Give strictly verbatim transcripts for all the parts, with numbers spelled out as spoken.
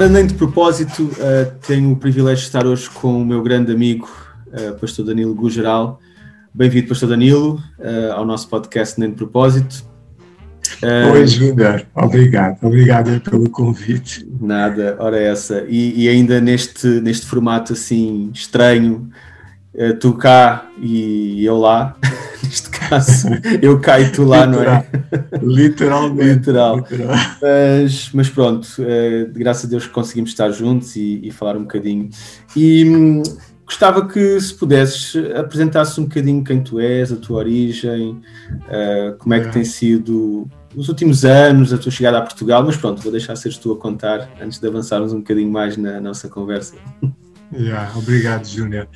Ora, nem de propósito, uh, tenho o privilégio de estar hoje com o meu grande amigo, uh, Pastor Danilo Gujeral. Bem-vindo, Pastor Danilo, uh, ao nosso podcast Nem de Propósito. Uh, Oi, Júnior. Obrigado. Obrigado pelo convite. Nada, ora essa. E, e ainda neste, neste formato assim estranho, uh, tu cá e eu lá, neste caso, eu cá e tu lá, literal, não é? Literalmente. Literal. Literal. Mas, mas pronto, uh, graças a Deus que conseguimos estar juntos e, e falar um bocadinho. E hum, gostava que, se pudesses, apresentasse um bocadinho quem tu és, a tua origem, uh, como é que é. tem sido os últimos anos, a tua chegada a Portugal, mas pronto, vou deixar seres tu a contar antes de avançarmos um bocadinho mais na nossa conversa. Yeah, obrigado, Júnior.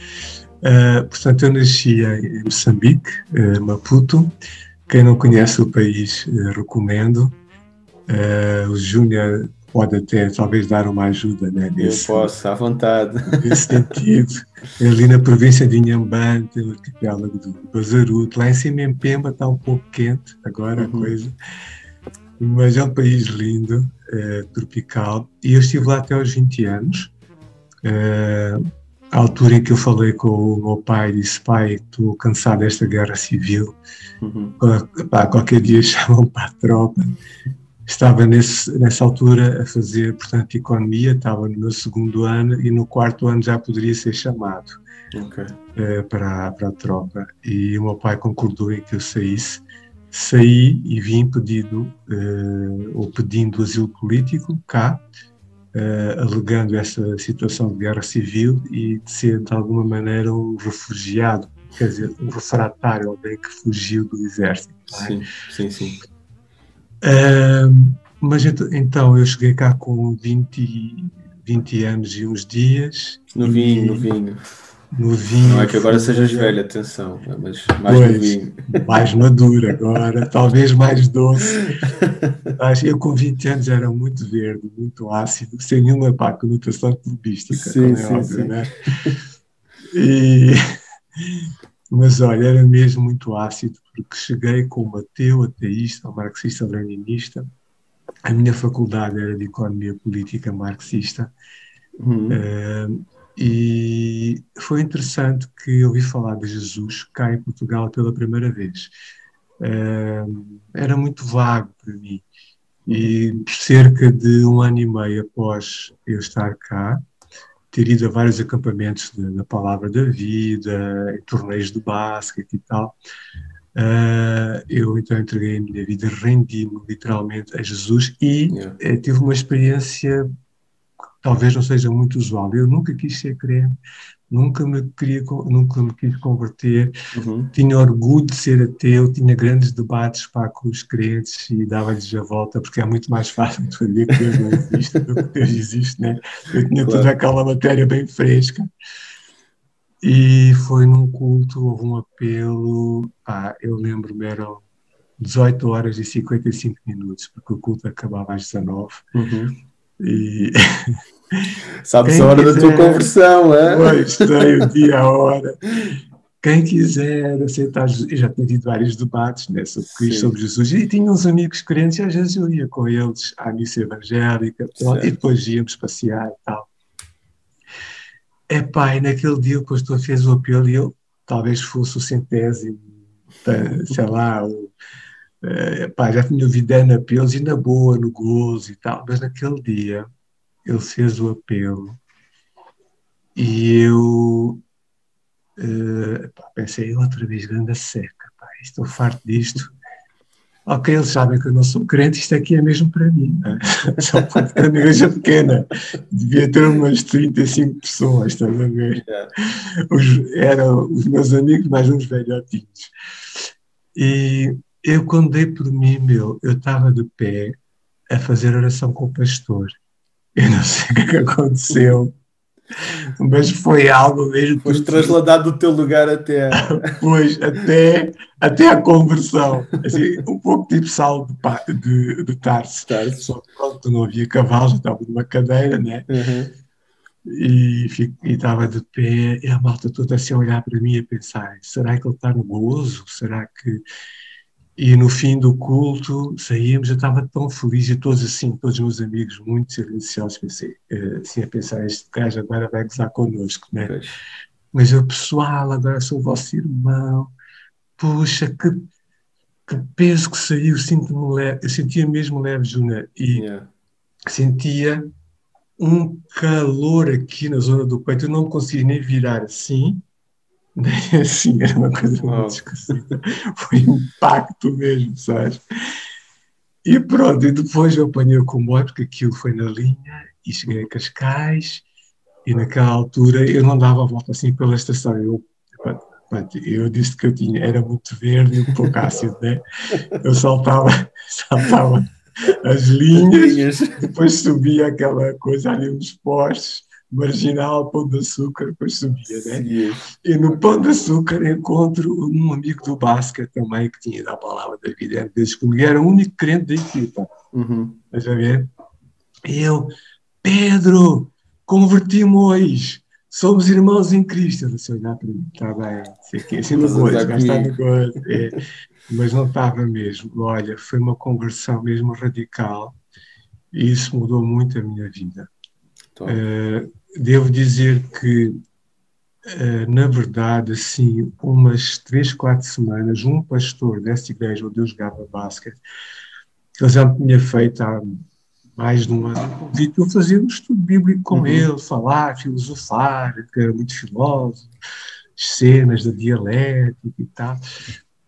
Uh, portanto, eu nasci em Moçambique, uh, Maputo. Quem não conhece o país, uh, recomendo. Uh, o Júnior pode até, talvez, dar uma ajuda, né, nesse, eu posso, à vontade. Nesse sentido. Ali na província de Inhambane, tem o arquipélago do Bazaruto. Lá em Cimeampemba está um pouco quente agora uhum. a coisa. Mas é um país lindo, uh, tropical. E eu estive lá até aos vinte anos. Uh, A altura em que eu falei com o meu pai, disse: pai, estou cansado desta guerra civil, uhum. Pá, qualquer dia chamam para a tropa. Estava nesse, nessa altura a fazer, portanto, economia, estava no meu segundo ano e no quarto ano já poderia ser chamado okay. uh, para, para a tropa. E o meu pai concordou em que eu saísse. Saí e vim pedido, uh, ou pedindo asilo político cá, Uh, alegando essa situação de guerra civil e de ser, de alguma maneira, um refugiado, quer dizer, um refratário, alguém que fugiu do exército. Sim, é? sim, sim. Uh, mas então, eu cheguei cá com vinte anos e uns dias. Novinho, e... novinho. Novinho. Não é que agora sejas velho, atenção, mas mais pois, novinho. Mais maduro agora, talvez mais doce. Mas eu com vinte anos era muito verde, muito ácido, sem nenhuma pá, conotação clubística. Sim, sim, óbvio, sim. Né? E... Mas olha, era mesmo muito ácido, porque cheguei como ateu, ateísta, marxista-leninista. A minha faculdade era de economia política marxista. Uhum. Uh, E foi interessante que eu ouvi falar de Jesus cá em Portugal pela primeira vez. Uh, era muito vago para mim. E cerca de um ano e meio após eu estar cá, ter ido a vários acampamentos da Palavra da Vida, em torneios de basquete e tal, uh, eu então entreguei a minha vida, rendi-me literalmente a Jesus e yeah. eh, tive uma experiência... talvez não seja muito usual. Eu nunca quis ser crente, nunca me, queria, nunca me quis converter, uhum. tinha orgulho de ser ateu, tinha grandes debates para com os crentes e dava-lhes a volta, porque é muito mais fácil de fazer que Deus não existe do que Deus existe, né? Eu tinha claro. toda aquela matéria bem fresca. E foi num culto, houve um apelo, ah, eu lembro-me, eram dezoito horas e cinquenta e cinco minutos, porque o culto acabava às dezanove. Uhum. E... Sabe-se a hora quiser, da tua conversão, é? Pois, tem o dia, a hora. Quem quiser aceitar Jesus, eu já tinha tido vários debates, né, sobre Cristo, sobre Jesus, e tinha uns amigos crentes, e às vezes eu ia com eles à missa evangélica, e depois íamos passear e tal. Epá, e naquele dia o pastor fez o apelo, e eu talvez fosse o centésimo, sei lá, o... Uh, pá, já tinha ouvido dez apelos e na boa, no gozo e tal, mas naquele dia ele fez o apelo e eu uh, pá, pensei outra vez, grande seca, pá, estou farto disto. Ok, eles sabem que eu não sou crente, isto aqui é mesmo para mim. Só pode ter uma igreja pequena, devia ter umas trinta e cinco pessoas, estás a ver? Eram os meus amigos mais uns velhotinhos. E eu, quando dei por mim, meu, eu estava de pé a fazer oração com o pastor. Eu não sei o que, é que aconteceu, mas foi algo mesmo... Foi trasladado do teu lugar até... Pois, até, até a conversão. Assim, um pouco tipo Saulo de, de, de Tarso. Tarso. Só que pronto, não havia cavalo, já estava numa cadeira, né? Uhum. E estava de pé, e a malta toda assim a olhar para mim e a pensar, será que ele está no gozo? Será que... E no fim do culto, saímos, eu estava tão feliz, e todos assim, todos os meus amigos muito silenciosos, pensei, assim a pensar, este gajo agora vai gozar connosco, né? É. Mas eu, pessoal, agora sou o vosso irmão, puxa, que, que peso que saiu, sinto-me leve, eu sentia mesmo leve, Juna, e yeah. sentia um calor aqui na zona do peito, eu não conseguia nem virar assim, nem assim, era uma coisa oh. muito esquisita, foi impacto mesmo, sabes? E pronto, e depois eu apanhei o comboio, porque aquilo foi na linha, e cheguei a Cascais, e naquela altura eu não dava a volta assim pela estação, eu, pronto, eu disse que eu tinha, era muito verde e um pouco ácido, né? Eu saltava, saltava as linhas, depois subia aquela coisa ali nos postos, marginal, Pão de Açúcar, depois subia, né? Sim. E no Pão de Açúcar encontro um amigo do basquete também, que tinha da Palavra da Vida, desde que era o único crente da equipa. Uhum. Mas a ver? E eu, Pedro, converti-me hoje, somos irmãos em Cristo. Ele disse, olha para mim, está bem, sei que, assim não coisa, gastando coisa. É. Mas não estava mesmo. Olha, foi uma conversão mesmo radical e isso mudou muito a minha vida. Uh, devo dizer que, uh, na verdade, assim, umas três, quatro semanas, um pastor dessa igreja onde eu jogava basquete, ele já me tinha feito há mais de um ano convite, eu fazia um estudo bíblico com uhum. ele, falar, filosofar, que era muito filósofo, cenas da dialética e tal,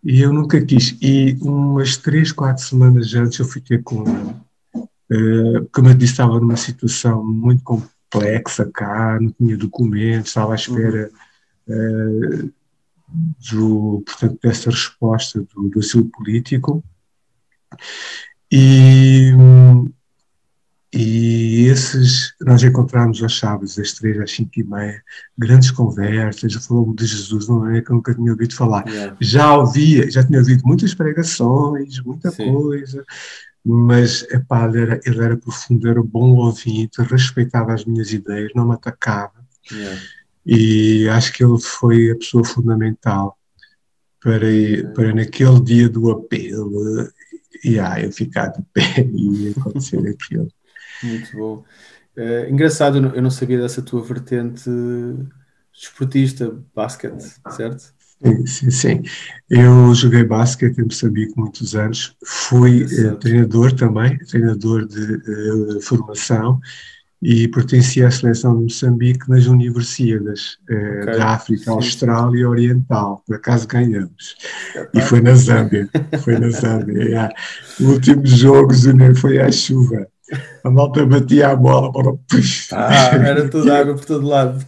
e eu nunca quis. E umas três, quatro semanas antes eu fui ter com ele. Uh, como eu disse, estava numa situação muito complexa cá, não tinha documentos, estava à espera uh, do, portanto, dessa resposta do, do asilo político e, e esses, nós encontramos aos sábados, às três, às cinco e meia, grandes conversas, falou-me de Jesus, não é que eu nunca tinha ouvido falar, yeah. já ouvia, já tinha ouvido muitas pregações, muita Sim. coisa... Mas, epá, ele era, ele era profundo, era bom ouvinte, respeitava as minhas ideias, não me atacava. Yeah. E acho que ele foi a pessoa fundamental para, yeah. para naquele dia do apelo, yeah, eu ficar de pé e acontecer aquilo. Muito bom. É, engraçado, eu não sabia dessa tua vertente desportista, basquete, certo? Sim, sim, sim. Eu joguei basquete em Moçambique muitos anos, fui eh, treinador também, treinador de eh, formação e pertencia à seleção de Moçambique nas universidades eh, okay. da África sim. Austral e Oriental, por acaso ganhamos, e foi na Zâmbia, foi na Zâmbia, yeah. O último jogo foi à chuva. A malta batia a bola, bola pux, ah, era toda água por todo lado.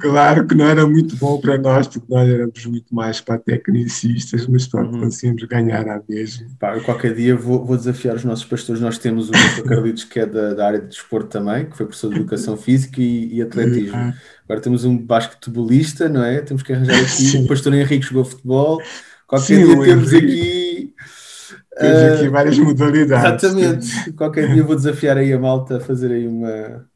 Claro que não era muito bom para nós, porque nós éramos muito mais para tecnicistas, mas pronto, uhum. conseguimos ganhar à mesma. Pá, qualquer dia vou, vou desafiar os nossos pastores. Nós temos o doutor Carlides, que é da, da área de desporto também, que foi professor de educação física e, e atletismo. Uhum. Agora temos um basquetebolista, não é? Temos que arranjar aqui. Sim. O pastor Henrique jogou futebol. Qualquer Sim, dia temos Henrique. Aqui. Temos aqui várias uh, modalidades. Exatamente. Qualquer dia vou desafiar aí a malta a fazer aí uma,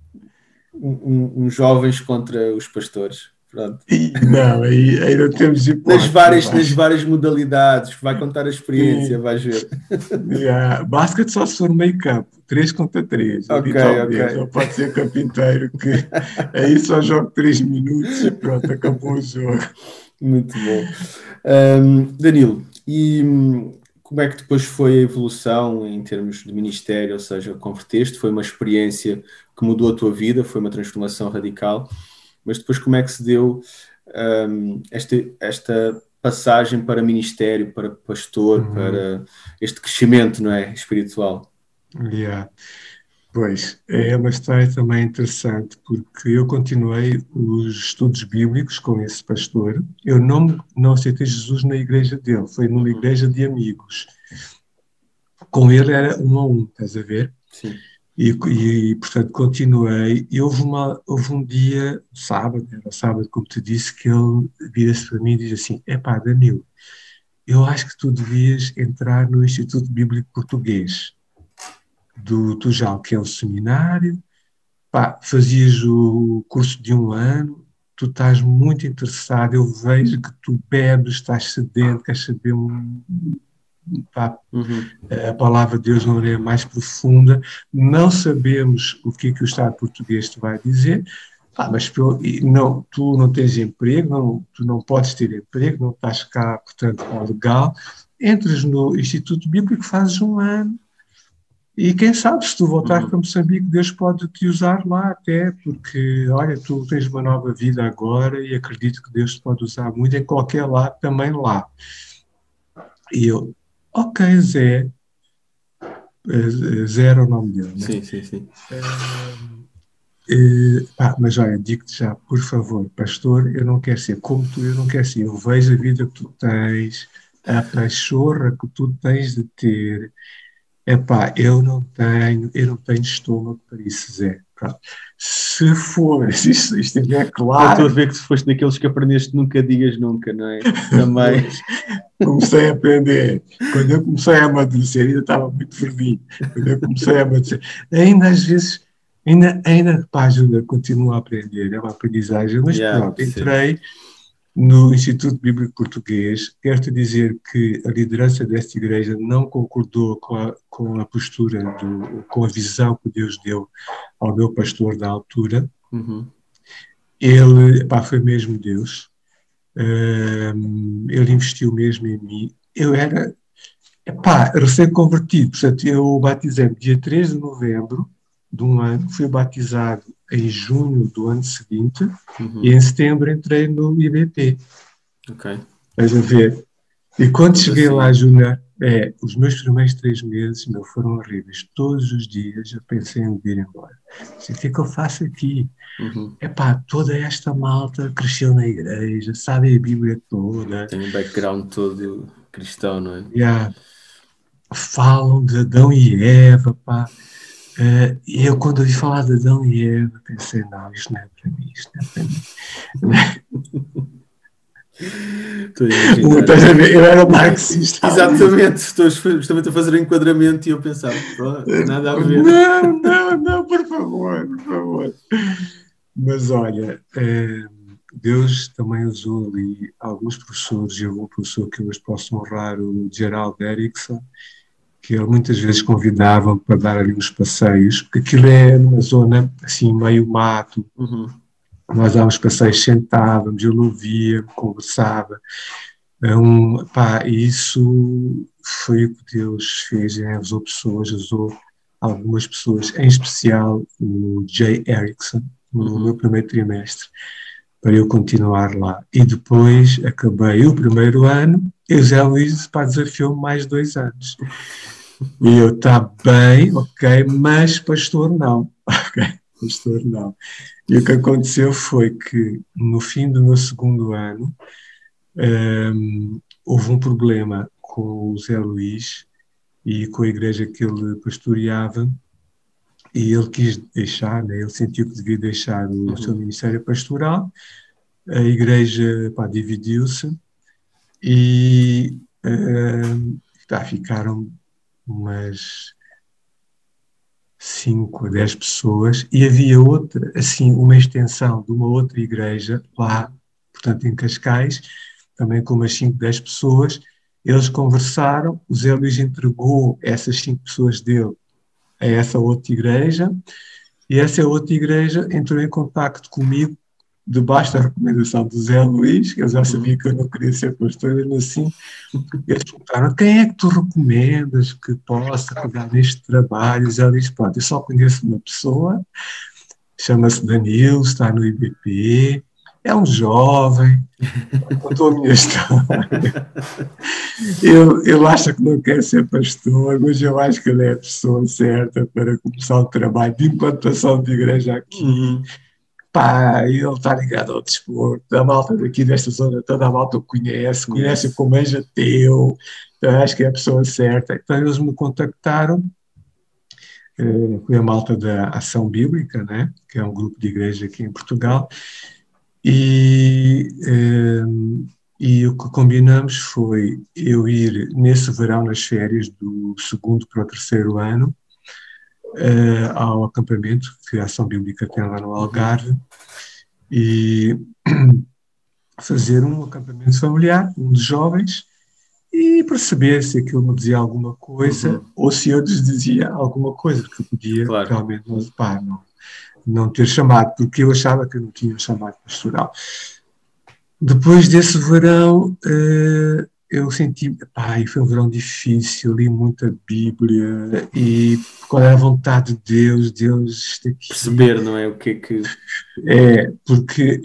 um, um jovens contra os pastores. Pronto. E, não, aí, aí não temos hipótese. Nas várias, nas várias modalidades, vai contar a experiência, e, vais ver. Yeah. Basquete só se for meio campo, três contra três. Ok, ok. Não pode ser campo inteiro, que aí só jogo três minutos e pronto, acabou o jogo. Muito bom. Um, Danilo, e... como é que depois foi a evolução em termos de ministério, ou seja, converteste, foi uma experiência que mudou a tua vida, foi uma transformação radical, mas depois como é que se deu um, esta, esta passagem para ministério, para pastor, uhum. para este crescimento, não é, espiritual? Yeah. Pois, é uma história também interessante, porque eu continuei os estudos bíblicos com esse pastor. Eu não, não aceitei Jesus na igreja dele, foi numa igreja de amigos. Com ele era um a um, estás a ver? Sim. E, e portanto, continuei. E houve, uma, houve um dia, sábado, era sábado, como te disse, que ele vira-se para mim e diz assim, epá, Danilo, eu acho que tu devias entrar no Instituto Bíblico Português. Do Tujal, que é um seminário, pá, fazias o curso de um ano, tu estás muito interessado, eu vejo que tu bebes, estás sedento, queres saber a, a palavra de Deus de uma maneira mais profunda. Não sabemos o que, que o Estado português te vai dizer. Ah, mas não, tu não tens emprego, não, tu não podes ter emprego, não estás cá, portanto, legal. Entras no Instituto Bíblico, fazes um ano. E quem sabe, se tu voltares para Moçambique, Deus pode te usar lá até, porque, olha, tu tens uma nova vida agora e acredito que Deus te pode usar muito em qualquer lado, também lá. E eu, ok, Zé, Zé era o nome dele, né? Sim, sim, sim. Uh, Uh, ah, mas olha, digo-te já, por favor, pastor, eu não quero ser como tu, eu não quero ser, eu vejo a vida que tu tens, a pachorra que tu tens de ter, epá, eu não tenho, eu não tenho estômago para isso, Zé. Pronto. Se fores, isto, isto é claro. Estou a ver que se foste daqueles que aprendeste nunca digas nunca, não é? Também. Comecei a aprender. Quando eu comecei a amadurecer, ainda estava muito verdinho. Quando eu comecei a amadurecer, ainda às vezes... Ainda, ainda pá, ajuda, continuo a aprender, é uma aprendizagem, mas yeah, pronto, entrei sim. no Instituto Bíblico Português. Quero-te dizer que a liderança desta igreja não concordou com a, com a postura, do, com a visão que Deus deu ao meu pastor da altura. Uhum. Ele, pá, foi mesmo Deus, um, ele investiu mesmo em mim. Eu era, pá, recém-convertido, portanto, eu batizei-me dia três de novembro, de um ano, fui batizado em junho do ano seguinte, uhum. e em setembro entrei no I B P. Ok. Vais a ver. E quando Tudo cheguei assim. lá, Júnior, é, os meus primeiros três meses não foram horríveis. Todos os dias eu pensei em vir embora. Assim, o que é que eu faço aqui? Uhum. Epá, toda esta malta cresceu na igreja, sabe a Bíblia toda. Tem um background todo cristão, não é? Yeah. Falam de Adão e Eva, pá. Uh, e eu, quando ouvi falar de Adão e Eva, pensei, não, isto não é para mim, isto não é para mim. Eu era marxista. Exatamente, estou, justamente a fazer o enquadramento e eu pensava, nada a ver. Não, não, não, por favor, por favor. Mas olha, uh, Deus também usou ali alguns professores, e algum professor que eu hoje posso honrar, o Gerald Erickson, que ele muitas vezes convidava para dar ali uns passeios, porque aquilo é numa zona, assim, meio mato. Uhum. Nós dávamos passeios, sentávamos, eu ouvia, conversava. Um, pá, isso foi o que Deus fez, né? Usou pessoas, usou algumas pessoas, em especial o Jay Erickson, no meu primeiro trimestre, para eu continuar lá. E depois acabei o primeiro ano, e o Zé Luís, pá, desafiou-me mais dois anos. E eu, está bem, ok, mas pastor não. Ok, pastor não. E o que aconteceu foi que, no fim do meu segundo ano, um, houve um problema com o Zé Luís e com a igreja que ele pastoreava, e ele quis deixar, né? Ele sentiu que devia deixar o uhum. seu ministério pastoral. A igreja, pá, dividiu-se e uh, tá, ficaram umas cinco, dez pessoas, e havia outra, assim, uma extensão de uma outra igreja lá, portanto, em Cascais, também com umas cinco, dez pessoas. Eles conversaram, o Zé Luís entregou essas cinco pessoas dele a essa outra igreja, e essa outra igreja entrou em contacto comigo, debaixo da recomendação do Zé Luís, que eu já sabia que eu não queria ser pastor, mas assim, eles perguntaram, quem é que tu recomendas que possa pegar neste trabalho? O Zé Luís, pronto, eu só conheço uma pessoa, chama-se Danilo, está no I B P, é um jovem, contou a minha história. Eu, eu acho que não quero ser pastor, mas eu acho que ele é a pessoa certa para começar o trabalho de implantação de igreja aqui. Uhum. Pá, ele está ligado ao desporto, a malta daqui desta zona toda, a malta o conhece, conhece como é jateu, então acho que é a pessoa certa. Então eles me contactaram, foi a malta da Ação Bíblica, né? Que é um grupo de igreja aqui em Portugal. E, e o que combinamos foi eu ir nesse verão, nas férias do segundo para o terceiro ano, ao acampamento que a Ação Bíblica tem lá no Algarve, e fazer um acampamento familiar, um de jovens, e perceber se aquilo me dizia alguma coisa, uhum. ou se eu desdizia alguma coisa, porque eu podia claro. realmente não, pá, não, não ter chamado, porque eu achava que eu não tinha chamado pastoral. Depois desse verão, uh, eu senti, pá, foi um verão difícil, li muita Bíblia, e qual era a vontade de Deus, Deus está aqui. Perceber, não é? O que é que... É, porque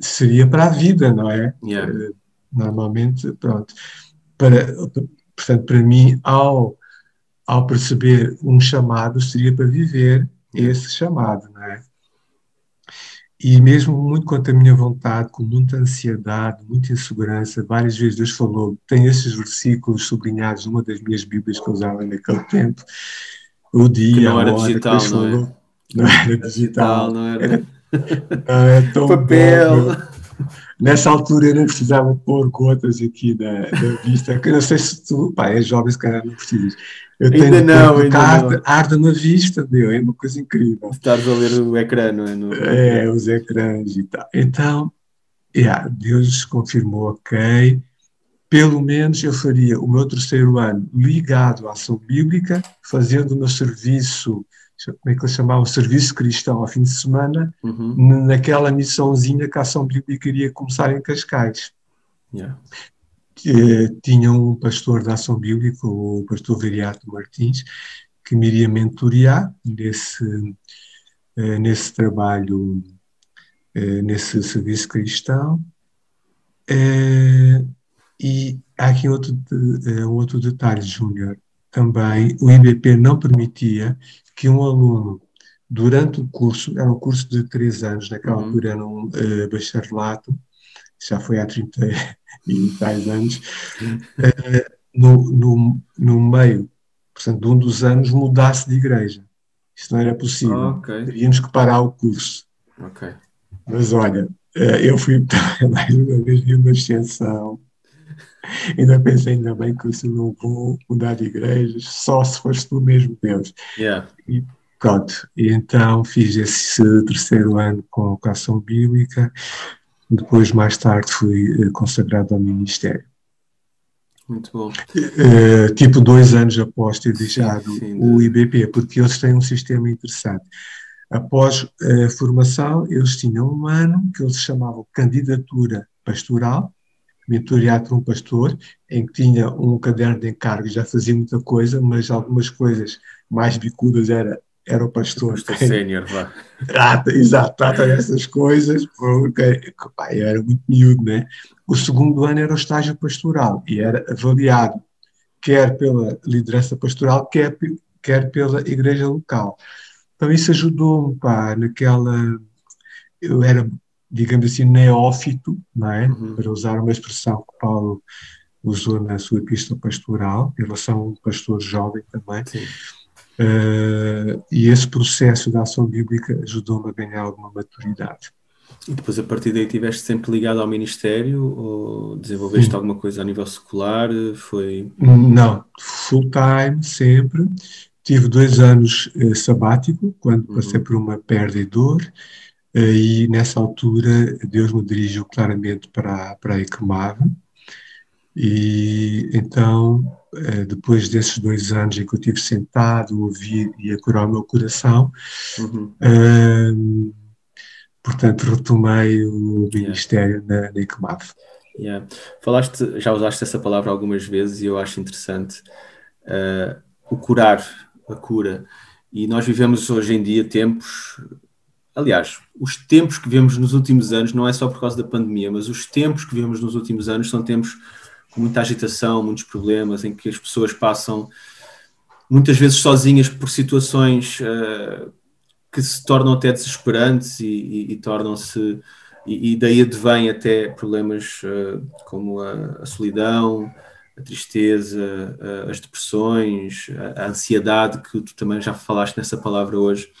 seria para a vida, não é? Yeah. Uh, normalmente, pronto. Para, portanto, para mim, ao, ao perceber um chamado, seria para viver esse chamado, não é? E mesmo muito contra a minha vontade, com muita ansiedade, muita insegurança, várias vezes Deus falou, tem estes versículos sublinhados numa das minhas Bíblias que eu usava naquele tempo, o dia, a hora, digital, que Deus falou, não, é? não era digital, não era, não era tão papel. Bom, nessa altura eu não precisava pôr gotas aqui da, da vista, que eu não sei se tu, pá, és jovem, se calhar não precisas. Eu ainda tenho, não, ainda arde, não. Arde na vista, meu, é uma coisa incrível. Estás a ler o ecrã, não é? No... É, os ecrãs e tal. Então, yeah, Deus confirmou, ok, pelo menos eu faria o meu terceiro ano ligado à ação bíblica, fazendo o meu serviço... como é que eles chamavam, o serviço cristão ao fim de semana, uhum. naquela missãozinha que a Ação Bíblica iria começar em Cascais. Yeah. Tinha um pastor da Ação Bíblica, o pastor Viriato Martins, que me iria mentorear nesse, nesse trabalho, nesse serviço cristão. E há aqui outro, outro detalhe, Júnior. Também o I B P não permitia que um aluno, durante o curso, era um curso de três anos, naquela uhum. altura era um uh, bacharelato, já foi há trinta e tais anos, uh, no, no, no meio, portanto, de um dos anos, mudasse de igreja. Isso não era possível. Oh, okay. Teríamos que parar o curso. Okay. Mas olha, uh, eu fui, mais uma vez, vi uma extensão. Ainda pensei, ainda bem que eu não vou mudar de igrejas, só se fosse tu mesmo, Deus. Yeah. E pronto, e então fiz esse terceiro ano com a Ação Bíblica, depois mais tarde fui consagrado ao ministério. Muito bom. Uh, tipo dois anos após ter deixado sim, sim, o I B P, porque eles têm um sistema interessante. Após a formação, eles tinham um ano que eles chamavam candidatura pastoral, mentoreado por um pastor, em que tinha um caderno de encargos, já fazia muita coisa, mas algumas coisas mais bicudas era, era o pastor. O pastor sénior, vá. Trata, exato, trata dessas coisas, porque pá, eu era muito miúdo, né? O segundo ano era o estágio pastoral, e era avaliado, quer pela liderança pastoral, quer, quer pela igreja local. Então isso ajudou-me, pá, naquela... Eu era... digamos assim, neófito, não é? Uhum. Para usar uma expressão que Paulo usou na sua epístola pastoral, em relação a um pastor jovem também. Uh, e esse processo da ação bíblica ajudou-me a ganhar alguma maturidade. E depois, a partir daí, estiveste sempre ligado ao ministério ou desenvolveste uhum. alguma coisa a nível secular? Foi... Não, full-time, sempre. Tive dois anos uh, sabático, quando uhum. passei por uma perda e dor. E nessa altura Deus me dirigiu claramente para, para a ECMAB, e então depois desses dois anos em que eu estive sentado, ouvi e a curar o meu coração, uhum. um, portanto retomei o ministério yeah. na, na ECMAB. Yeah. Falaste, já usaste essa palavra algumas vezes e eu acho interessante, uh, o curar, a cura, e nós vivemos hoje em dia tempos... Aliás, os tempos que vemos nos últimos anos, não é só por causa da pandemia, mas os tempos que vemos nos últimos anos são tempos com muita agitação, muitos problemas, em que as pessoas passam muitas vezes sozinhas por situações uh, que se tornam até desesperantes e, e, e tornam-se... E, e daí advém até problemas uh, como a, a solidão, a tristeza, a, as depressões, a, a ansiedade, que tu também já falaste nessa palavra hoje.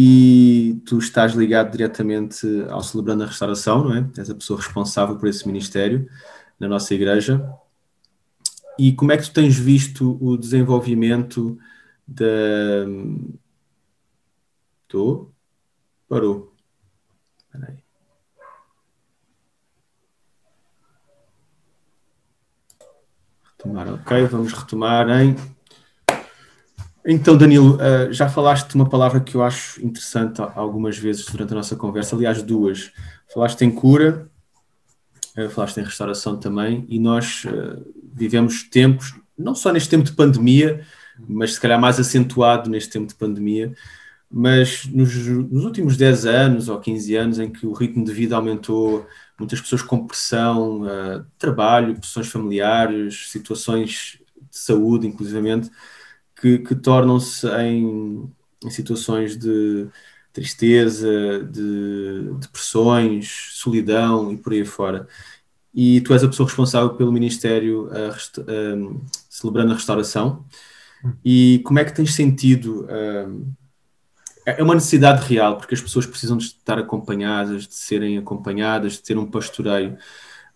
E tu estás ligado diretamente ao Celebrando a Restauração, não é? És a pessoa responsável por esse ministério na nossa igreja. E como é que tu tens visto o desenvolvimento da... Estou? Parou. Espera aí. Tomar, ok, vamos retomar em... Então, Danilo, já falaste de uma palavra que eu acho interessante algumas vezes durante a nossa conversa, aliás, duas. Falaste em cura, falaste em restauração também, e nós vivemos tempos, não só neste tempo de pandemia, mas se calhar mais acentuado neste tempo de pandemia, mas nos, nos últimos dez anos ou quinze anos em que o ritmo de vida aumentou, muitas pessoas com pressão, uh, trabalho, pressões familiares, situações de saúde, inclusivamente, que, que tornam-se em, em situações de tristeza, de depressões, solidão e por aí fora. E tu és a pessoa responsável pelo Ministério a resta- um, Celebrando a Restauração. E como é que tens sentido... Um, É uma necessidade real, porque as pessoas precisam de estar acompanhadas, de serem acompanhadas, de ter um pastoreio.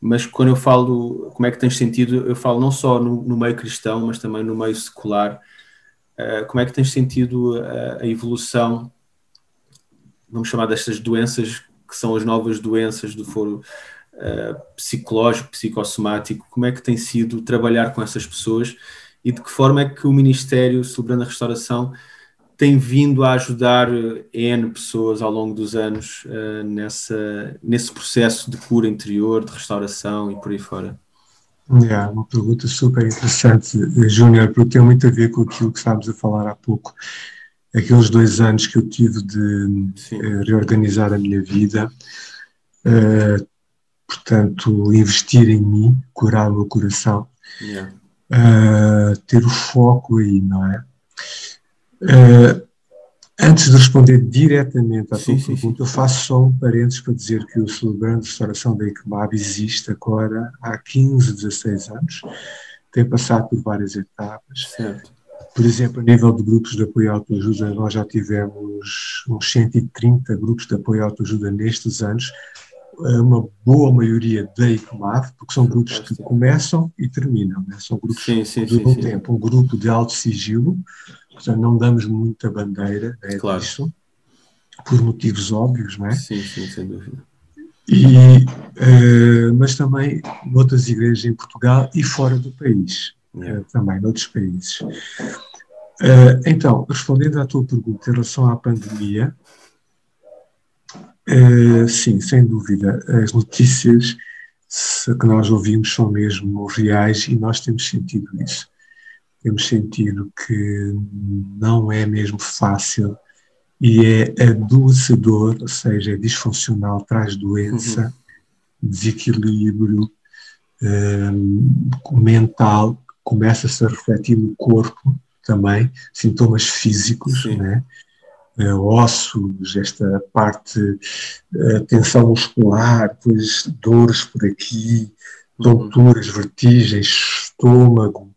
Mas quando eu falo, como é que tens sentido, eu falo não só no, no meio cristão, mas também no meio secular. Uh, como é que tens sentido a, a evolução, vamos chamar destas doenças, que são as novas doenças do foro uh, psicológico, psicossomático, como é que tem sido trabalhar com essas pessoas e de que forma é que o Ministério Celebrando a Restauração tem vindo a ajudar N pessoas ao longo dos anos uh, nessa, nesse processo de cura interior, de restauração e por aí fora? É, uma pergunta super interessante, Júnior, porque tem muito a ver com aquilo que estávamos a falar há pouco. Aqueles dois anos que eu tive de uh, reorganizar a minha vida, uh, portanto, investir em mim, curar o meu coração, yeah. uh, ter o foco aí, não é? Uh, antes de responder diretamente à tua sim, pergunta, sim. eu faço só um parênteses para dizer que o Celebrando a Restauração da ICMAB existe agora há quinze, dezasseis anos, tem passado por várias etapas. Certo. Por exemplo, a nível de grupos de apoio à autoajuda, nós já tivemos uns cento e trinta grupos de apoio à autoajuda nestes anos, uma boa maioria da ICMAB, porque são grupos que começam e terminam, né? São grupos sim, sim, de um sim, tempo, sim. um grupo de alto sigilo, portanto, não damos muita bandeira né, claro. disso, por motivos óbvios, não é? Sim, sim, sem dúvida. E, uh, mas também noutras igrejas em Portugal e fora do país, yeah. uh, também noutros países. Uh, então, respondendo à tua pergunta em relação à pandemia, uh, sim, sem dúvida, as notícias que nós ouvimos são mesmo reais e nós temos sentido isso. Temos sentido que não é mesmo fácil e é adoecedor, ou seja, é disfuncional, traz doença, uhum. desequilíbrio um, mental, começa-se a refletir no corpo também, sintomas físicos, né? uh, ossos, esta parte, uh, tensão muscular, depois dores por aqui, tonturas, uhum. vertigens, estômago.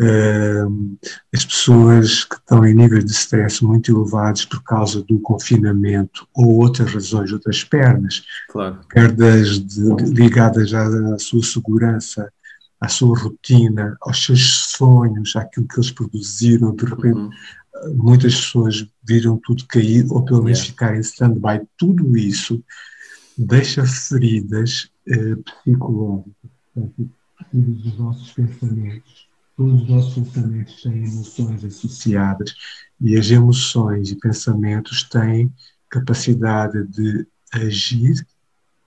Uh, as pessoas que estão em níveis de stress muito elevados por causa do confinamento ou outras razões, outras pernas, claro. perdas de, ligadas à, à sua segurança, à sua rotina, aos seus sonhos, àquilo que eles produziram, de repente uhum. muitas pessoas viram tudo cair ou pelo menos yeah. ficarem em stand-by, tudo isso deixa feridas uh, psicológicas, feridas dos nossos pensamentos. Todos os nossos pensamentos têm emoções associadas e as emoções e pensamentos têm capacidade de agir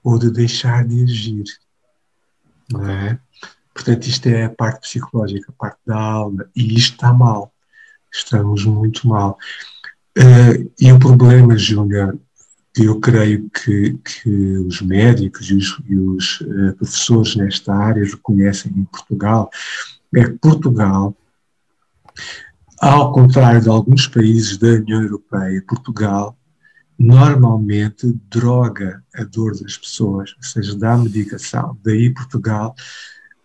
ou de deixar de agir. Não é? Portanto, isto é a parte psicológica, a parte da alma, e isto está mal. Estamos muito mal. Uh, e o problema, Júnior, que eu creio que, que os médicos e os, e os uh, professores nesta área reconhecem em Portugal, é que Portugal, ao contrário de alguns países da União Europeia, Portugal normalmente droga a dor das pessoas, ou seja, dá medicação. Daí Portugal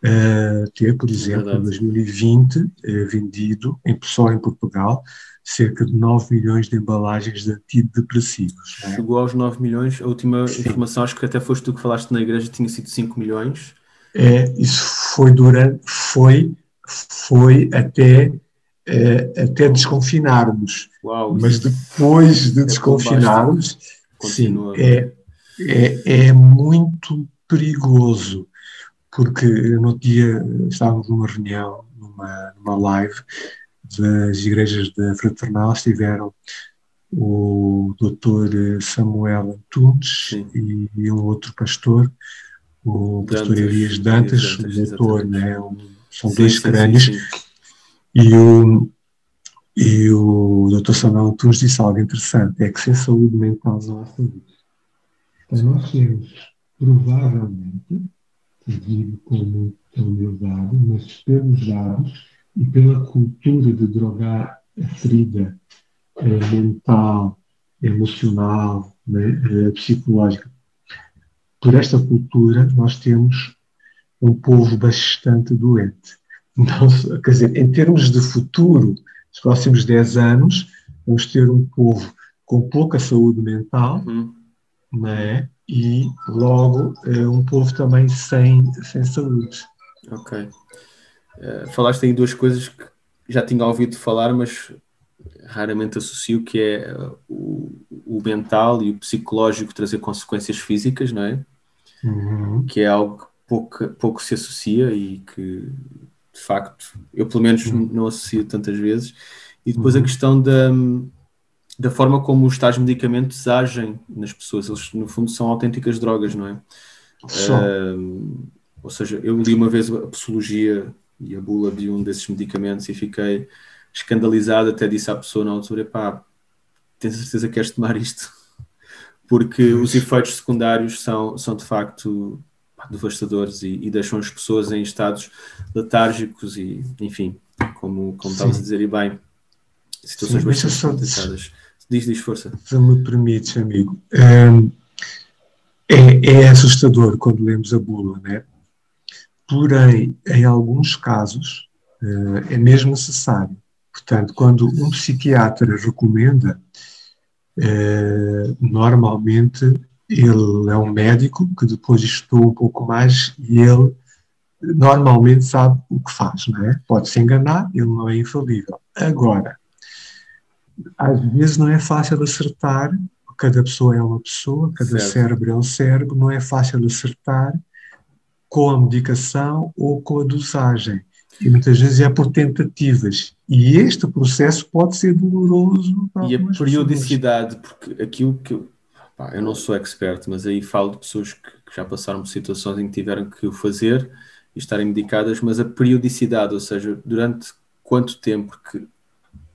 uh, ter, por exemplo, em dois mil e vinte, uh, vendido, em, só em Portugal, cerca de nove milhões de embalagens de antidepressivos. Não é? Chegou aos nove milhões, a última Sim. informação, acho que até foste tu que falaste na igreja, tinha sido cinco milhões. É, isso foi durante, foi, foi até, é, até desconfinarmos, Uau, mas depois de é desconfinarmos, sim, é, é, é muito perigoso, porque no outro dia estávamos numa reunião, numa, numa live das igrejas da Fraternal, estiveram o doutor Samuel Tunes, sim, e um outro pastor, o Dantas, pastor Elias Dantas, Dantas o doutor, né, são sim, dois sim, crânios, sim, sim. E o, e o doutor Samuel Tunes disse algo interessante, é que sem saúde mental não há saúde. Então nós temos, provavelmente, te digo com muita humildade, mas pelos dados e pela cultura de drogar a ferida é, mental, emocional, né, é, psicológica, por esta cultura nós temos um povo bastante doente. Não, quer dizer, em termos de futuro, nos próximos dez anos, vamos ter um povo com pouca saúde mental, uhum, né, e logo é, um povo também sem, sem saúde. Ok. Uh, falaste aí duas coisas que já tinha ouvido falar, mas raramente associo, que é o, o mental e o psicológico trazer consequências físicas, não é? Uhum. Que é algo que pouco, pouco se associa e que, de facto, eu pelo menos uhum. não associo tantas vezes. E depois uhum. a questão da, da forma como os tais medicamentos agem nas pessoas. Eles, no fundo, são autênticas drogas, não é? Uh, ou seja, eu li uma vez a psicologia e a bula de um desses medicamentos e fiquei escandalizado, até disse à pessoa na altura, pá, tens certeza que queres tomar isto? Porque os efeitos secundários são, são de facto pá, devastadores e, e deixam as pessoas em estados letárgicos e, enfim, como, como estavas a dizer, e bem, situações Sim, bastante complicadas. Diz, diz, força. Se me permites, amigo, é, é assustador quando lemos a bula, não é? Porém, em alguns casos, é mesmo necessário. Portanto, quando um psiquiatra recomenda, normalmente ele é um médico que depois estudou um pouco mais e ele normalmente sabe o que faz, não é? Pode-se enganar, ele não é infalível. Agora, às vezes não é fácil de acertar, cada pessoa é uma pessoa, cada certo. Cérebro é um cérebro, não é fácil de acertar com a medicação ou com a dosagem. E muitas vezes é por tentativas. E este processo pode ser doloroso para algumas pessoas. E a periodicidade, porque aquilo que eu... Pá, eu não sou expert, mas aí falo de pessoas que, que já passaram por situações em que tiveram que o fazer e estarem medicadas, mas a periodicidade, ou seja, durante quanto tempo, porque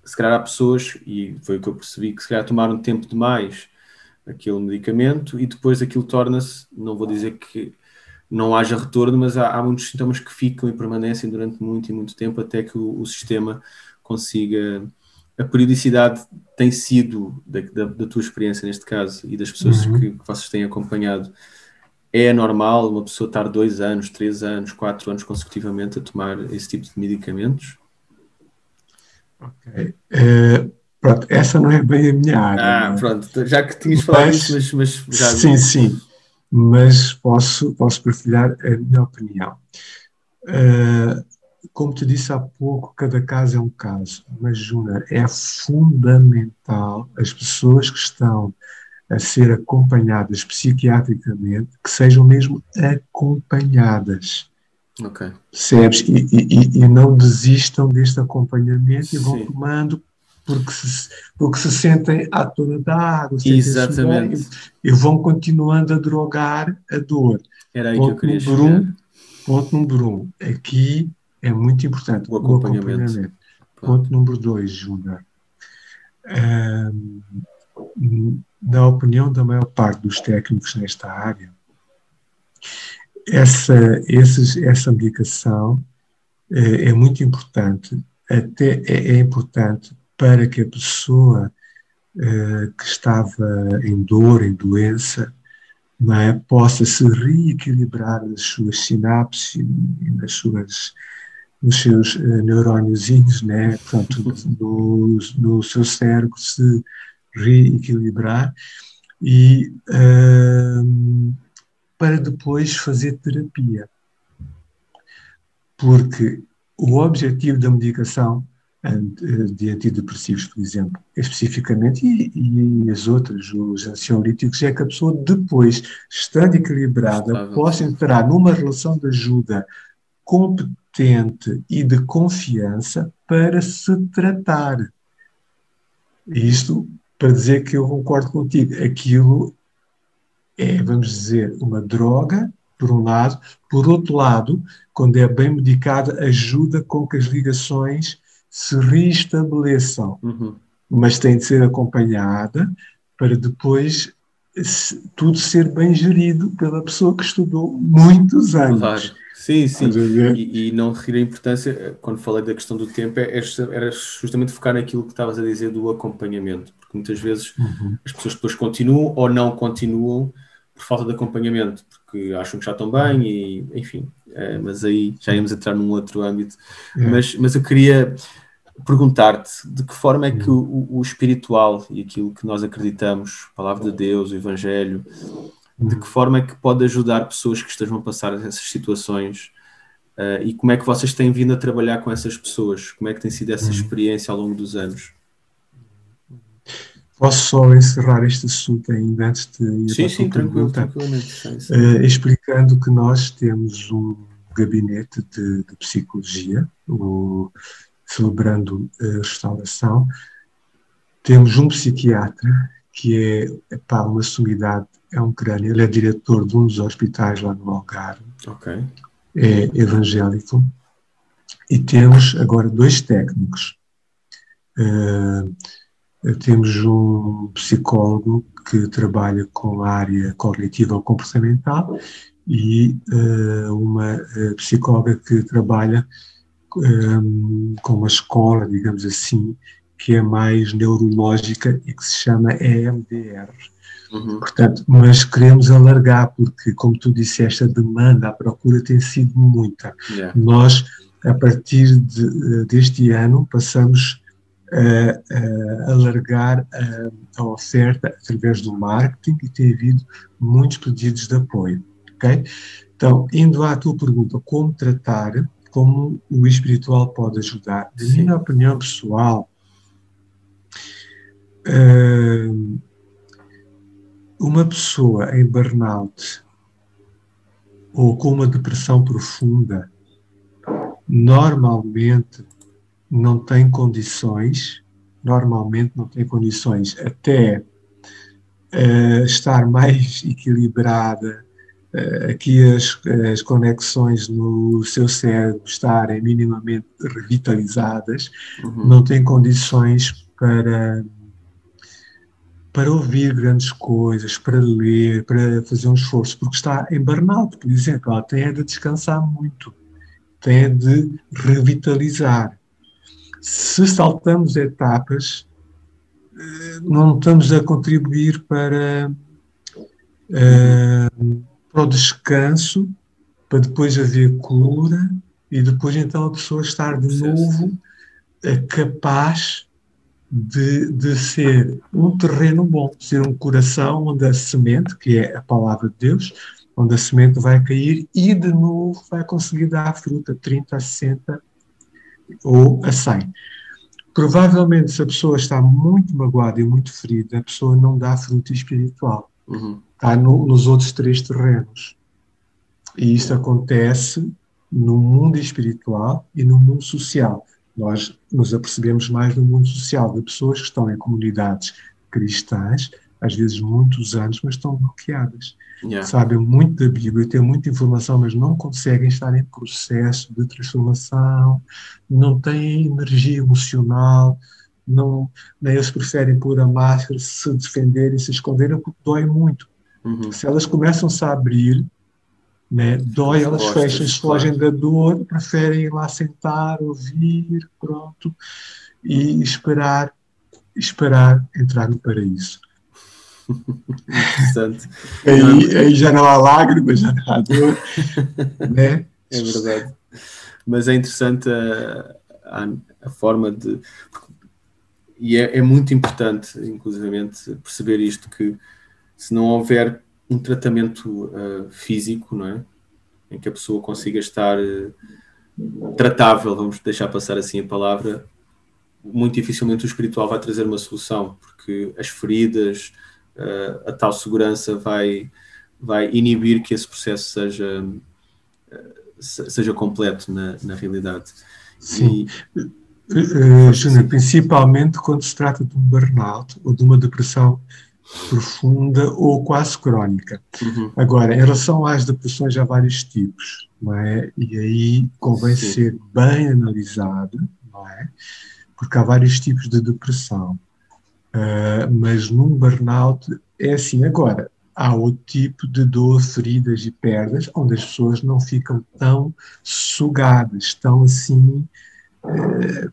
se calhar há pessoas, e foi o que eu percebi, que se calhar tomaram tempo demais aquele medicamento e depois aquilo torna-se, não vou dizer que não haja retorno, mas há, há muitos sintomas que ficam e permanecem durante muito e muito tempo até que o, o sistema consiga... A periodicidade tem sido, da, da, da tua experiência neste caso, e das pessoas uhum. que, que vocês têm acompanhado, é normal uma pessoa estar dois anos, três anos, quatro anos consecutivamente a tomar esse tipo de medicamentos? Ok. Uh, pronto, essa não é bem a minha área. Ah, né? Pronto, já que tinhas falado isso, mas, mas já... Sim, sim. Mas posso, posso partilhar a minha opinião. Uh, como te disse há pouco, cada caso é um caso, mas, Juna, é fundamental as pessoas que estão a ser acompanhadas psiquiatricamente, que sejam mesmo acompanhadas. Ok. Percebes? E, e, e não desistam deste acompanhamento e vão Sim. tomando... Porque se, porque se sentem à tona da água, exatamente, sudor, e, e vão continuando a drogar a dor. Era aí ponto que eu queria número um, Ponto número um, aqui é muito importante o acompanhamento. O acompanhamento. Ponto número dois, Júnior. Um, na opinião da maior parte dos técnicos nesta área, essa, esses, essa medicação é, é muito importante, até é, é importante para que a pessoa uh, que estava em dor, em doença, não é, possa se reequilibrar nas suas sinapses e nas suas, nos seus uh, neuróniozinhos, né? Portanto, no, no seu cérebro se reequilibrar e uh, para depois fazer terapia. Porque o objetivo da medicação de antidepressivos, por exemplo, especificamente, e, e as outras, os ansiolíticos, é que a pessoa depois, estando equilibrada, Estava. possa entrar numa relação de ajuda competente e de confiança para se tratar. Isto para dizer que eu concordo contigo, aquilo é, vamos dizer, uma droga, por um lado, por outro lado, quando é bem medicada, ajuda com que as ligações se reestabeleçam, uhum. mas tem de ser acompanhada para depois se, tudo ser bem gerido pela pessoa que estudou muitos anos. Claro, sim, sim. E, e não retira a importância, quando falei da questão do tempo, é, é, era justamente focar naquilo que estavas a dizer do acompanhamento, porque muitas vezes uhum. as pessoas depois continuam ou não continuam por falta de acompanhamento, porque acham que já estão bem e, enfim, é, mas aí já íamos entrar num outro âmbito. Uhum. Mas, mas eu queria perguntar-te de que forma é que o, o espiritual e aquilo que nós acreditamos, a Palavra de Deus, o Evangelho, de que forma é que pode ajudar pessoas que estejam a passar essas situações uh, e como é que vocês têm vindo a trabalhar com essas pessoas? Como é que tem sido essa experiência ao longo dos anos? Posso só encerrar este assunto ainda antes de ir sim, sim, tranquilo, tranquilamente. Sim, sim. Uh, explicando que nós temos um gabinete de, de psicologia, o Celebrando a Restauração, temos um psiquiatra que é pá, uma sumidade, é um crânio, ele é diretor de um dos hospitais lá no Algarve, okay. é evangélico, e temos agora dois técnicos. Uh, temos um psicólogo que trabalha com a área cognitiva ou comportamental e uh, uma uh, psicóloga que trabalha Um, com uma escola, digamos assim, que é mais neurológica e que se chama E M D R. Uhum. Portanto, mas queremos alargar, porque, como tu disseste, a demanda, a procura tem sido muita. Yeah. Nós, a partir de, deste ano, passamos a, a alargar a, a oferta através do marketing e tem havido muitos pedidos de apoio. Okay? Então, indo à tua pergunta, como tratar... como o espiritual pode ajudar. Da minha opinião pessoal, uma pessoa em burnout ou com uma depressão profunda, normalmente não tem condições, normalmente não tem condições até estar mais equilibrada, aqui as, as conexões no seu cérebro estarem minimamente revitalizadas, uhum. não tem condições para, para ouvir grandes coisas, para ler, para fazer um esforço, porque está em burnout, por exemplo, ela tem de descansar muito, tem de revitalizar. Se saltamos etapas, não estamos a contribuir para... Uh, para o descanso, para depois haver cura e depois então a pessoa estar de novo capaz de, de ser um terreno bom, ser um coração onde a semente, que é a palavra de Deus, onde a semente vai cair e de novo vai conseguir dar a fruta trinta, a sessenta ou a cem. Provavelmente, se a pessoa está muito magoada e muito ferida, a pessoa não dá fruta espiritual. Uhum. Está no, nos outros três terrenos. E isto acontece no mundo espiritual e no mundo social. Nós nos apercebemos mais no mundo social, de pessoas que estão em comunidades cristãs, às vezes muitos anos, mas estão bloqueadas. Yeah. Sabem muito da Bíblia, têm muita informação, mas não conseguem estar em processo de transformação, não têm energia emocional, não, nem eles preferem pôr a máscara, se defenderem, se esconderem, porque dói muito. Uhum. Se elas começam-se a abrir, né, dói, elas Gostas, fecham, se fogem claro. da dor, preferem ir lá sentar, ouvir, pronto, e esperar, esperar entrar no paraíso. Interessante. aí, aí já não há lágrimas, já não há dor. Né? É verdade. Mas é interessante a, a, a forma de... E é, é muito importante, inclusivamente, perceber isto, que se não houver um tratamento uh, físico, não é? Em que a pessoa consiga estar uh, tratável, vamos deixar passar assim a palavra, muito dificilmente o espiritual vai trazer uma solução, porque as feridas, uh, a tal segurança vai, vai inibir que esse processo seja, uh, seja completo na, na realidade. Sim, e, uh, Júnior, sim. Principalmente quando se trata de um burnout ou de uma depressão profunda ou quase crónica. Uhum. Agora, em relação às depressões, há vários tipos, não é? E aí convém Sim. ser bem analisado, não é? Porque há vários tipos de depressão. Uh, mas num burnout é assim. Agora, há outro tipo de dor, feridas e perdas, onde as pessoas não ficam tão sugadas, tão assim...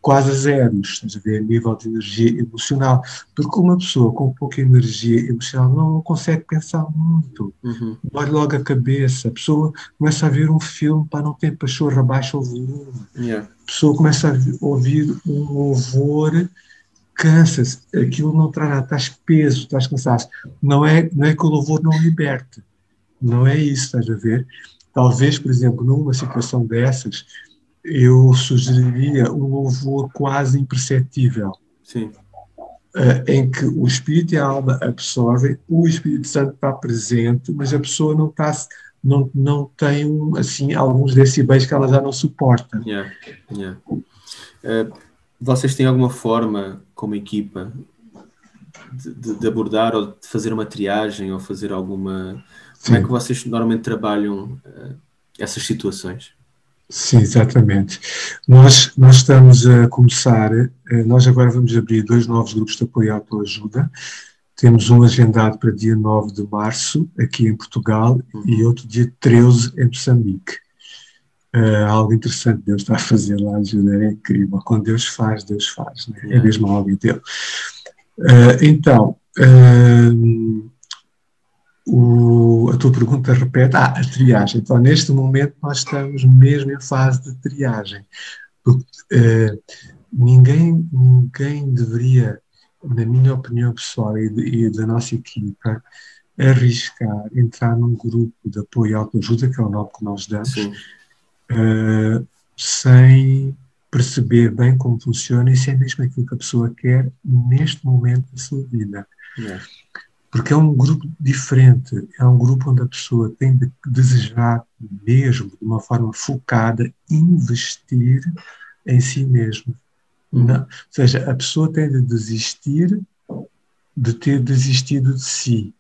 quase a zero, estás a ver, a nível de energia emocional, porque uma pessoa com pouca energia emocional não consegue pensar muito, uhum. dói logo a cabeça, a pessoa começa a ver um filme, para não ter pachorra, baixa o volume, yeah. a pessoa começa a ouvir um louvor, cansa-se, aquilo não traz nada, estás peso, estás cansado, não é, não é que o louvor não liberte, não é isso, estás a ver, talvez, por exemplo, numa situação dessas, eu sugeriria um louvor quase imperceptível. Sim. Em que o espírito e a alma absorvem, o Espírito Santo está presente, mas a pessoa não, está, não, não tem assim, alguns decibéis que ela já não suporta. Yeah. Yeah. Uh, vocês têm alguma forma, como equipa, de, de abordar ou de fazer uma triagem ou fazer alguma... Sim. Como é que vocês normalmente trabalham uh, essas situações? Sim, exatamente. Nós, nós estamos a começar, nós agora vamos abrir dois novos grupos de apoio à autoajuda. Temos um agendado para dia nove de março, aqui em Portugal, e outro dia treze, em Moçambique. Uh, algo interessante Deus está a fazer lá, é incrível. Quando Deus faz, Deus faz, né? É mesmo algo dele. Uh, então, uh, O, a tua pergunta repete, ah, a triagem. Então, neste momento, nós estamos mesmo em fase de triagem. Porque, eh, ninguém, ninguém deveria, na minha opinião pessoal e, de, e da nossa equipa, arriscar entrar num grupo de apoio à autoajuda, que é o nome que nós damos, eh, sem perceber bem como funciona e sem mesmo aquilo que a pessoa quer neste momento da sua vida. É. Porque é um grupo diferente, é um grupo onde a pessoa tem de desejar mesmo, de uma forma focada, investir em si mesmo. Não, ou seja, a pessoa tem de desistir de ter desistido de si.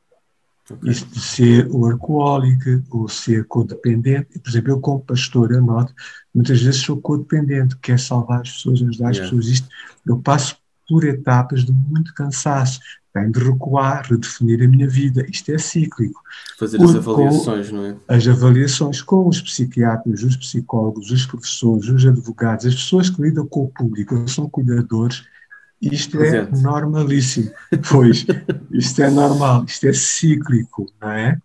Okay. Isso de ser o alcoólico ou ser codependente. Por exemplo, eu como pastor, eu noto, muitas vezes sou codependente, quero salvar as pessoas, ajudar as yeah. pessoas. Isto, eu passo por etapas de muito cansaço. Tenho de recuar, redefinir a minha vida. Isto é cíclico. Fazer as avaliações, não é? As avaliações com os psiquiatras, os psicólogos, os professores, os advogados, as pessoas que lidam com o público, são cuidadores. Isto Presente. É normalíssimo. Pois, isto é normal, isto é cíclico, não é?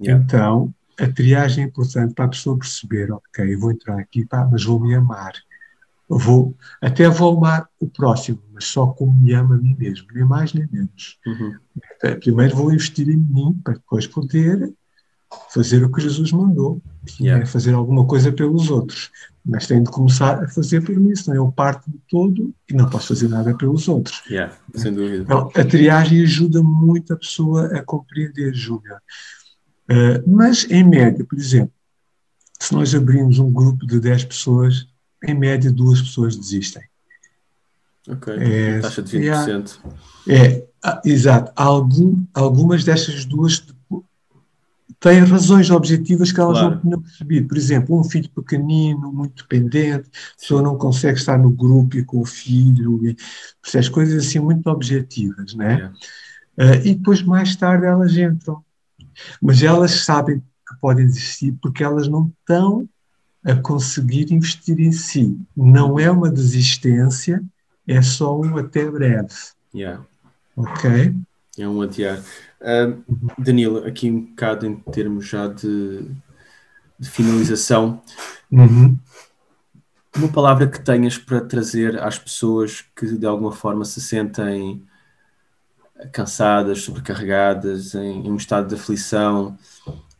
Yeah. Então, a triagem é importante para a pessoa perceber, ok, eu vou entrar aqui, pá, mas vou me amar. Vou, até vou amar o próximo, mas só como me amo a mim mesmo, nem mais nem menos. Uhum. Primeiro vou investir em mim, para depois poder fazer o que Jesus mandou, que yeah. é fazer alguma coisa pelos outros. Mas tenho de começar a fazer por mim, senão eu parto do todo e não posso fazer nada pelos outros. Yeah, sem dúvida. Então, a triagem ajuda muito a pessoa a compreender, Júlia. Uh, mas, em média, por exemplo, se nós abrimos um grupo de dez pessoas... em média, duas pessoas desistem. Ok, é, taxa de vinte por cento. É, é, é exato. Algum, algumas destas duas têm razões objetivas que elas claro. não percebiam. Por exemplo, um filho pequenino, muito dependente, a pessoa não consegue estar no grupo e com o filho, e, essas coisas assim muito objetivas, não é? É. Uh, e depois, mais tarde, elas entram. Mas elas sabem que podem desistir porque elas não estão a conseguir investir em si. Não é uma desistência, é só um até breve. Yeah. Ok? É um adiar. Uh, Danilo, aqui um bocado em termos já de, de finalização, uhum. uma palavra que tenhas para trazer às pessoas que de alguma forma se sentem cansadas, sobrecarregadas, em, em um estado de aflição.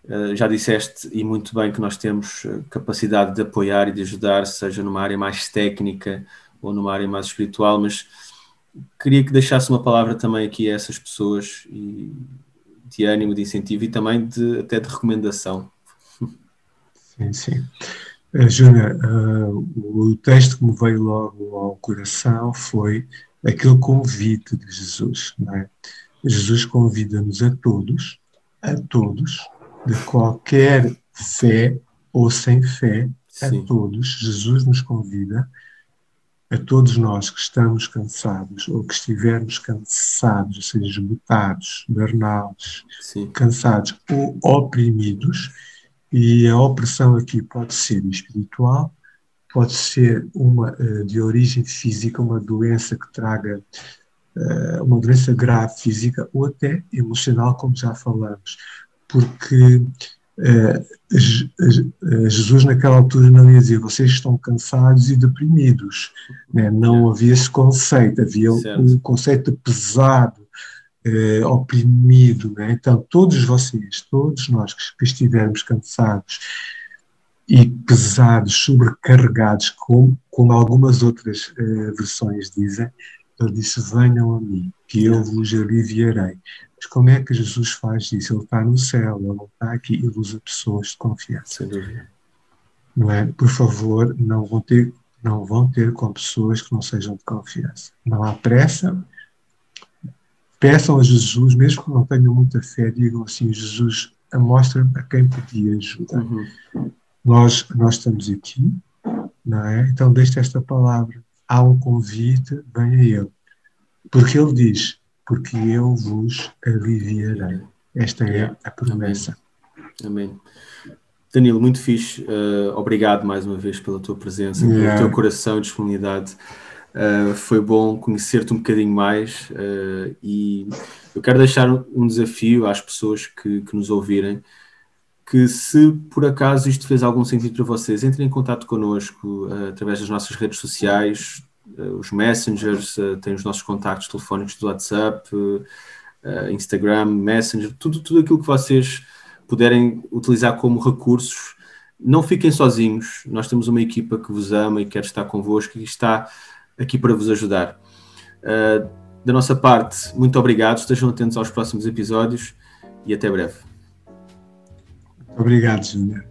Uh, já disseste, e muito bem, que nós temos capacidade de apoiar e de ajudar, seja numa área mais técnica ou numa área mais espiritual, mas queria que deixasse uma palavra também aqui a essas pessoas, e de ânimo, de incentivo e também de, até de recomendação. Sim, sim. Uh, Júnior, uh, o texto que me veio logo ao coração foi aquele convite de Jesus, não é? Jesus convida-nos a todos, a todos, de qualquer fé ou sem fé, sim, a todos. Jesus nos convida, a todos nós que estamos cansados ou que estivermos cansados, ou seja, esgotados, burnados, cansados ou oprimidos, e a opressão aqui pode ser espiritual, pode ser uma de origem física, uma doença que traga uma doença grave física ou até emocional, como já falamos, porque Jesus naquela altura não ia dizer vocês estão cansados e deprimidos, né? Não havia esse conceito, havia certo. um conceito pesado, eh, oprimido, né? Então todos vocês, todos nós que estivermos cansados e pesados, sobrecarregados, como, como algumas outras eh, versões dizem, ele disse, venham a mim, que eu vos aliviarei. Mas como é que Jesus faz isso? Ele está no céu, ele não está aqui, ele usa pessoas de confiança. Não é? Por favor, não vão ter, não vão ter com pessoas que não sejam de confiança. Não há pressa. Peçam a Jesus, mesmo que não tenham muita fé, digam assim, Jesus, mostra-me a quem pedir ajuda. Uhum. Nós, nós estamos aqui, não é? Então deixe esta palavra. Há um convite, venha a ele. Porque ele diz, porque eu vos aliviarei. Esta é a promessa. Amém. Amém. Danilo, muito fixe. Uh, obrigado mais uma vez pela tua presença, yeah. pelo teu coração e disponibilidade. Uh, foi bom conhecer-te um bocadinho mais. Uh, e eu quero deixar um desafio às pessoas que, que nos ouvirem, que se por acaso isto fez algum sentido para vocês, entrem em contato connosco uh, através das nossas redes sociais, uh, os messengers, uh, tem os nossos contactos telefónicos do WhatsApp, uh, uh, Instagram, Messenger, tudo, tudo aquilo que vocês puderem utilizar como recursos. Não fiquem sozinhos, nós temos uma equipa que vos ama e quer estar convosco e está aqui para vos ajudar. Uh, da nossa parte, muito obrigado, estejam atentos aos próximos episódios e até breve. Obrigado, Júnior.